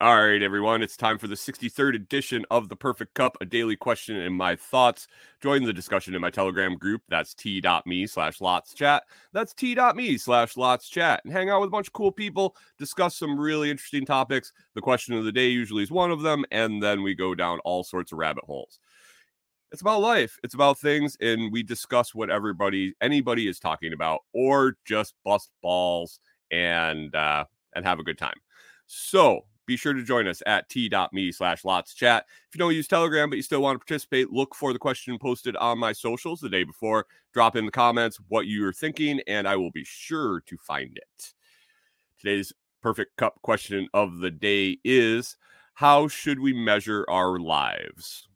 All right, everyone, it's time for the 63rd edition of The Perfect Cup, a daily question and my thoughts. Join the discussion in my Telegram group. That's t.me/lotschat. That's t.me/lotschat. And hang out with a bunch of cool people, discuss some really interesting topics. The question of the day usually is one of them, and then we go down all sorts of rabbit holes. It's about life. It's about things, and we discuss what anybody is talking about, or just bust balls and have a good time. So be sure to join us at t.me/lotschat. If you don't use Telegram, but you still want to participate, look for the question posted on my socials the day before. Drop in the comments what you are thinking, and I will be sure to find it. Today's Perfect Cup question of the day is, how should we measure our lives?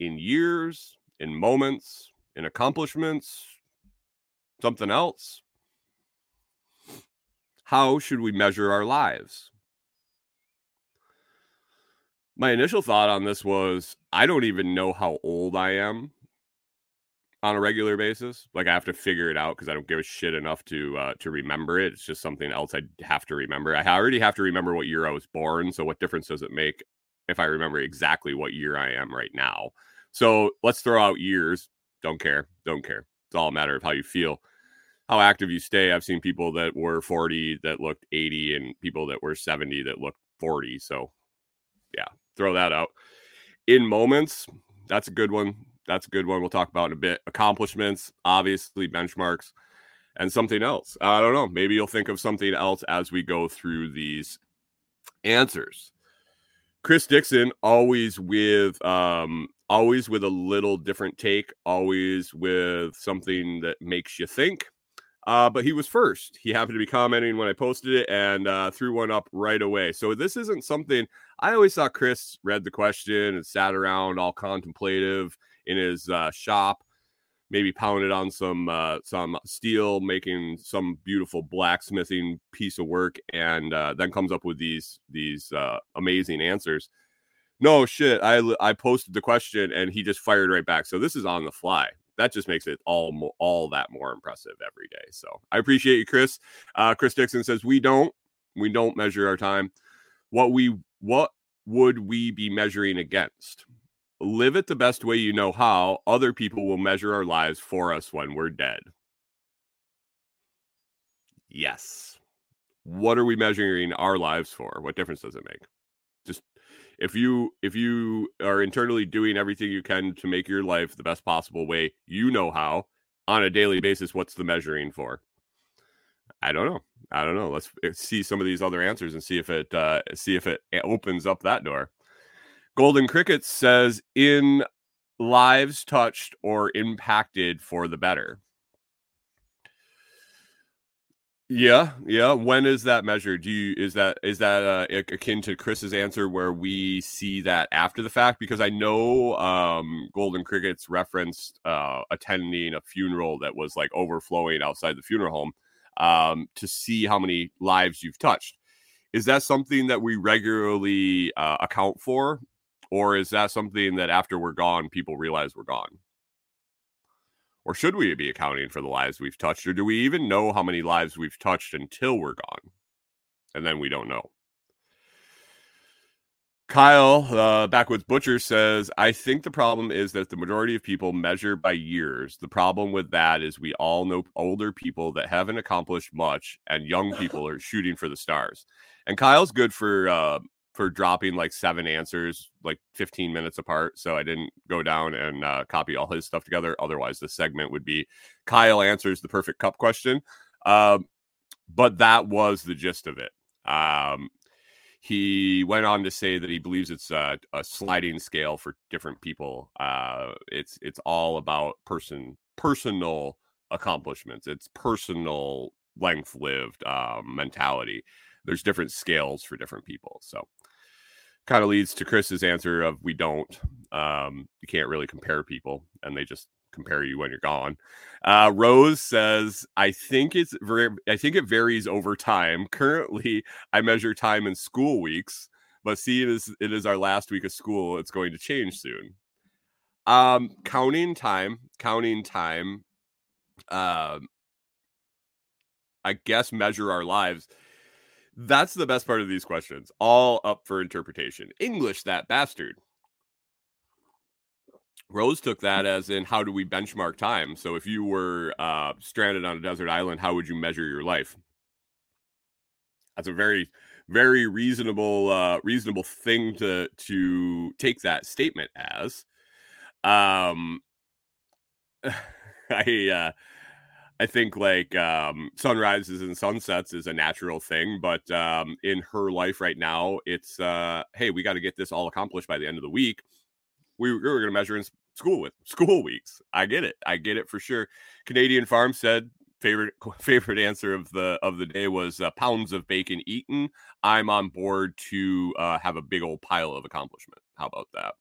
In years, in moments, in accomplishments, something else? How should we measure our lives? My initial thought on this was, I don't even know how old I am on a regular basis. Like, I have to figure it out because I don't give a shit enough to remember it. It's just something else I have to remember. I already have to remember what year I was born. So what difference does it make if I remember exactly what year I am right now? So let's throw out years. Don't care. It's all a matter of how you feel, how active you stay. I've seen people that were 40 that looked 80 and people that were 70 that looked 40. So yeah, throw that out. In moments, that's a good one. We'll talk about in a bit. Accomplishments, obviously, benchmarks, and something else. I don't know. Maybe you'll think of something else as we go through these answers. Chris Dixon, always with a little different take, always with something that makes you think. But he was first. He happened to be commenting when I posted it and threw one up right away. So this isn't something. I always thought Chris read the question and sat around all contemplative in his shop, maybe pounded on some steel, making some beautiful blacksmithing piece of work, and then comes up with these amazing answers. No shit, I posted the question and he just fired right back. So this is on the fly. That just makes it all that more impressive every day. So I appreciate you, Chris. Chris Dixon says, we don't measure our time. What would we be measuring against? Live it the best way you know how. Other people will measure our lives for us when we're dead. Yes. What are we measuring our lives for? What difference does it make? Just if you are internally doing everything you can to make your life the best possible way you know how on a daily basis, what's the measuring for? I don't know. Let's see some of these other answers and see if it opens up that door. Golden Crickets says, in lives touched or impacted for the better. Yeah. When is that measured? Is that akin to Chris's answer where we see that after the fact? Because I know Golden Crickets referenced attending a funeral that was like overflowing outside the funeral home to see how many lives you've touched. Is that something that we regularly account for? Or is that something that after we're gone, people realize we're gone? Or should we be accounting for the lives we've touched? Or do we even know how many lives we've touched until we're gone? And then we don't know. Kyle, Backwoods Butcher, says, I think the problem is that the majority of people measure by years. The problem with that is we all know older people that haven't accomplished much, and young people are shooting for the stars. And Kyle's good for dropping like 7 answers, like 15 minutes apart. So I didn't go down and copy all his stuff together. Otherwise, this segment would be Kyle answers the perfect cup question. But that was the gist of it. He went on to say that he believes it's a sliding scale for different people. It's all about personal accomplishments. It's personal length lived mentality. There's different scales for different people. So kind of leads to Chris's answer of we don't. You can't really compare people, and they just compare you when you're gone. Rose says, I think it varies over time. Currently, I measure time in school weeks, but seeing as it is our last week of school, it's going to change soon. Counting time. I guess measure our lives. That's the best part of these questions. All up for interpretation. English that bastard. Rose took that as in, how do we benchmark time? So if you were stranded on a desert island, how would you measure your life? That's a very, very reasonable thing to take that statement as. I think like sunrises and sunsets is a natural thing, but in her life right now, it's hey, we got to get this all accomplished by the end of the week. We were going to measure in school weeks. I get it for sure. Canadian Farm said favorite answer of the day was pounds of bacon eaten. I'm on board to have a big old pile of accomplishment. How about that?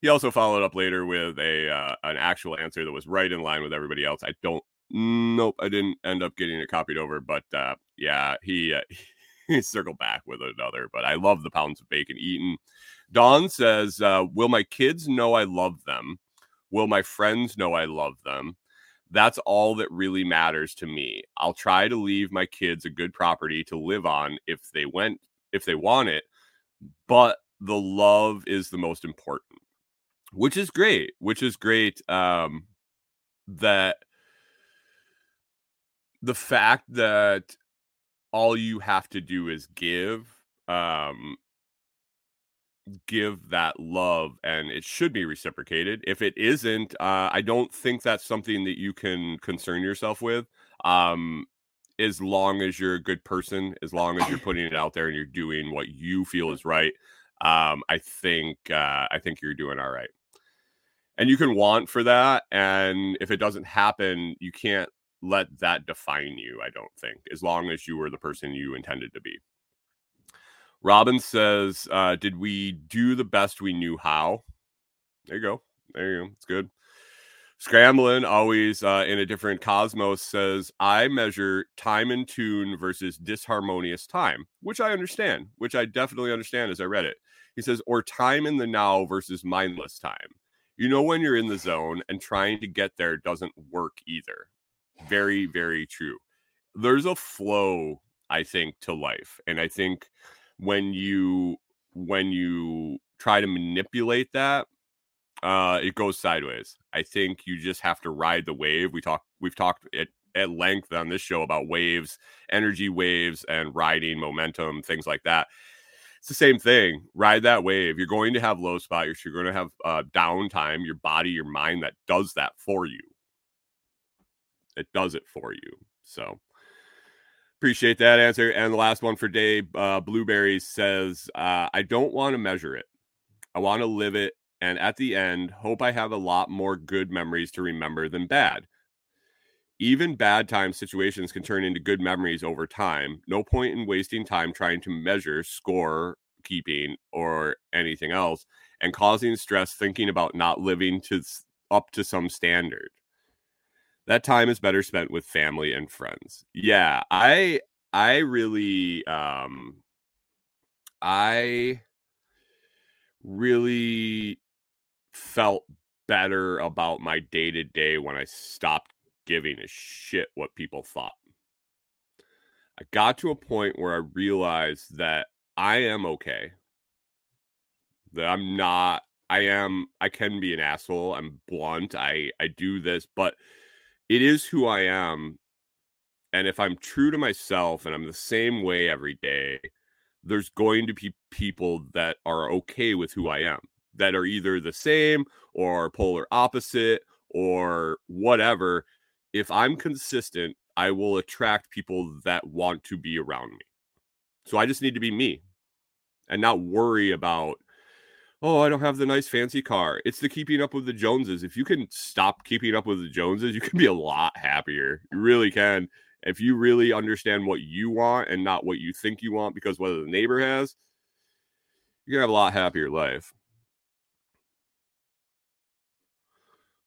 He also followed up later with an actual answer that was right in line with everybody else. I didn't end up getting it copied over, but yeah, he circled back with another. But I love the pounds of bacon eaten. Don says, will my kids know I love them? Will my friends know I love them? That's all that really matters to me. I'll try to leave my kids a good property to live on if they want it, but the love is the most important, which is great. That the fact that all you have to do is give that love, and it should be reciprocated. If it isn't, I don't think that's something that you can concern yourself with. As long as you're a good person, as long as you're putting it out there and you're doing what you feel is right, I think you're doing all right. And you can want for that, and if it doesn't happen, you can't let that define you, I don't think, as long as you were the person you intended to be. Robin says, did we do the best we knew how? There you go. It's good. Scrambling, always in a different cosmos, says, I measure time in tune versus disharmonious time, which I definitely understand as I read it. He says, or time in the now versus mindless time. You know when you're in the zone and trying to get there doesn't work either. Very, very true. There's a flow, I think, to life. And I think when you try to manipulate that, it goes sideways. I think you just have to ride the wave. We've talked at length on this show about waves, energy waves, and riding momentum, things like that. It's the same thing. Ride that wave. You're going to have low spots. You're going to have downtime. Your body, your mind, that does that for you. It does it for you. So appreciate that answer. And the last one for Dave Blueberry says, I don't want to measure it. I want to live it. And at the end, hope I have a lot more good memories to remember than bad. Even bad time situations can turn into good memories over time. No point in wasting time trying to measure, score, keeping, or anything else, and causing stress thinking about not living up to some standard. That time is better spent with family and friends. Yeah, I really felt better about my day-to-day when I stopped giving a shit what people thought. I got to a point where I realized that I am okay. That I'm not, I can be an asshole. I'm blunt. I do this, but it is who I am. And if I'm true to myself and I'm the same way every day, there's going to be people that are okay with who I am, that are either the same or polar opposite or whatever. If I'm consistent, I will attract people that want to be around me. So I just need to be me and not worry about, oh, I don't have the nice fancy car. It's the keeping up with the Joneses. If you can stop keeping up with the Joneses, you can be a lot happier. You really can. If you really understand what you want and not what you think you want, because whether the neighbor has, you're going to have a lot happier life.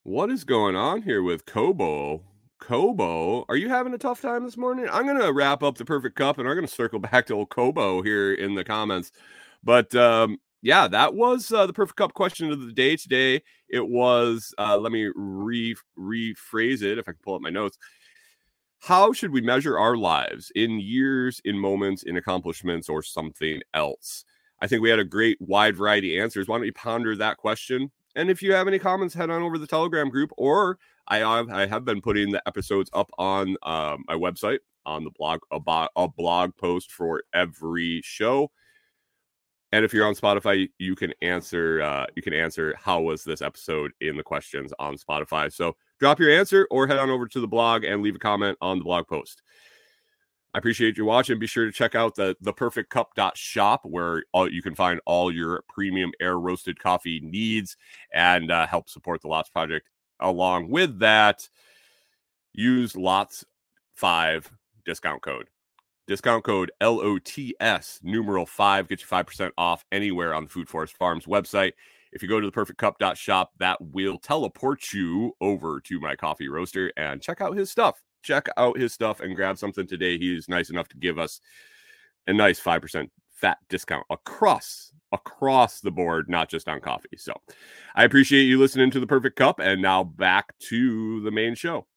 What is going on here with Kobo? Kobo, are you having a tough time this morning? I'm going to wrap up the Perfect Cup and I'm going to circle back to old Kobo here in the comments. But, yeah, that was the Perfect Cup question of the day today. It was, let me rephrase it if I can pull up my notes. how should we measure our lives in years, in moments, in accomplishments, or something else? I think we had a great wide variety of answers. Why don't you ponder that question? And if you have any comments, head on over to the Telegram group, or I have been putting the episodes up on my website on the blog, a blog post for every show. And if you're on Spotify, you can answer how was this episode in the questions on Spotify. So drop your answer or head on over to the blog and leave a comment on the blog post. I appreciate you watching. Be sure to check out the ThePerfectCup.shop where you can find all your premium air roasted coffee needs and help support the Lots Project. Along with that, use LOTS5 discount code. Discount code LOTS5 gets you 5% off anywhere on the Food Forest Farms website. If you go to ThePerfectCup.shop, that will teleport you over to my coffee roaster and check out his stuff. Check out his stuff and grab something today. He is nice enough to give us a nice 5% fat discount across the board, not just on coffee. So I appreciate you listening to The Perfect Cup. And now back to the main show.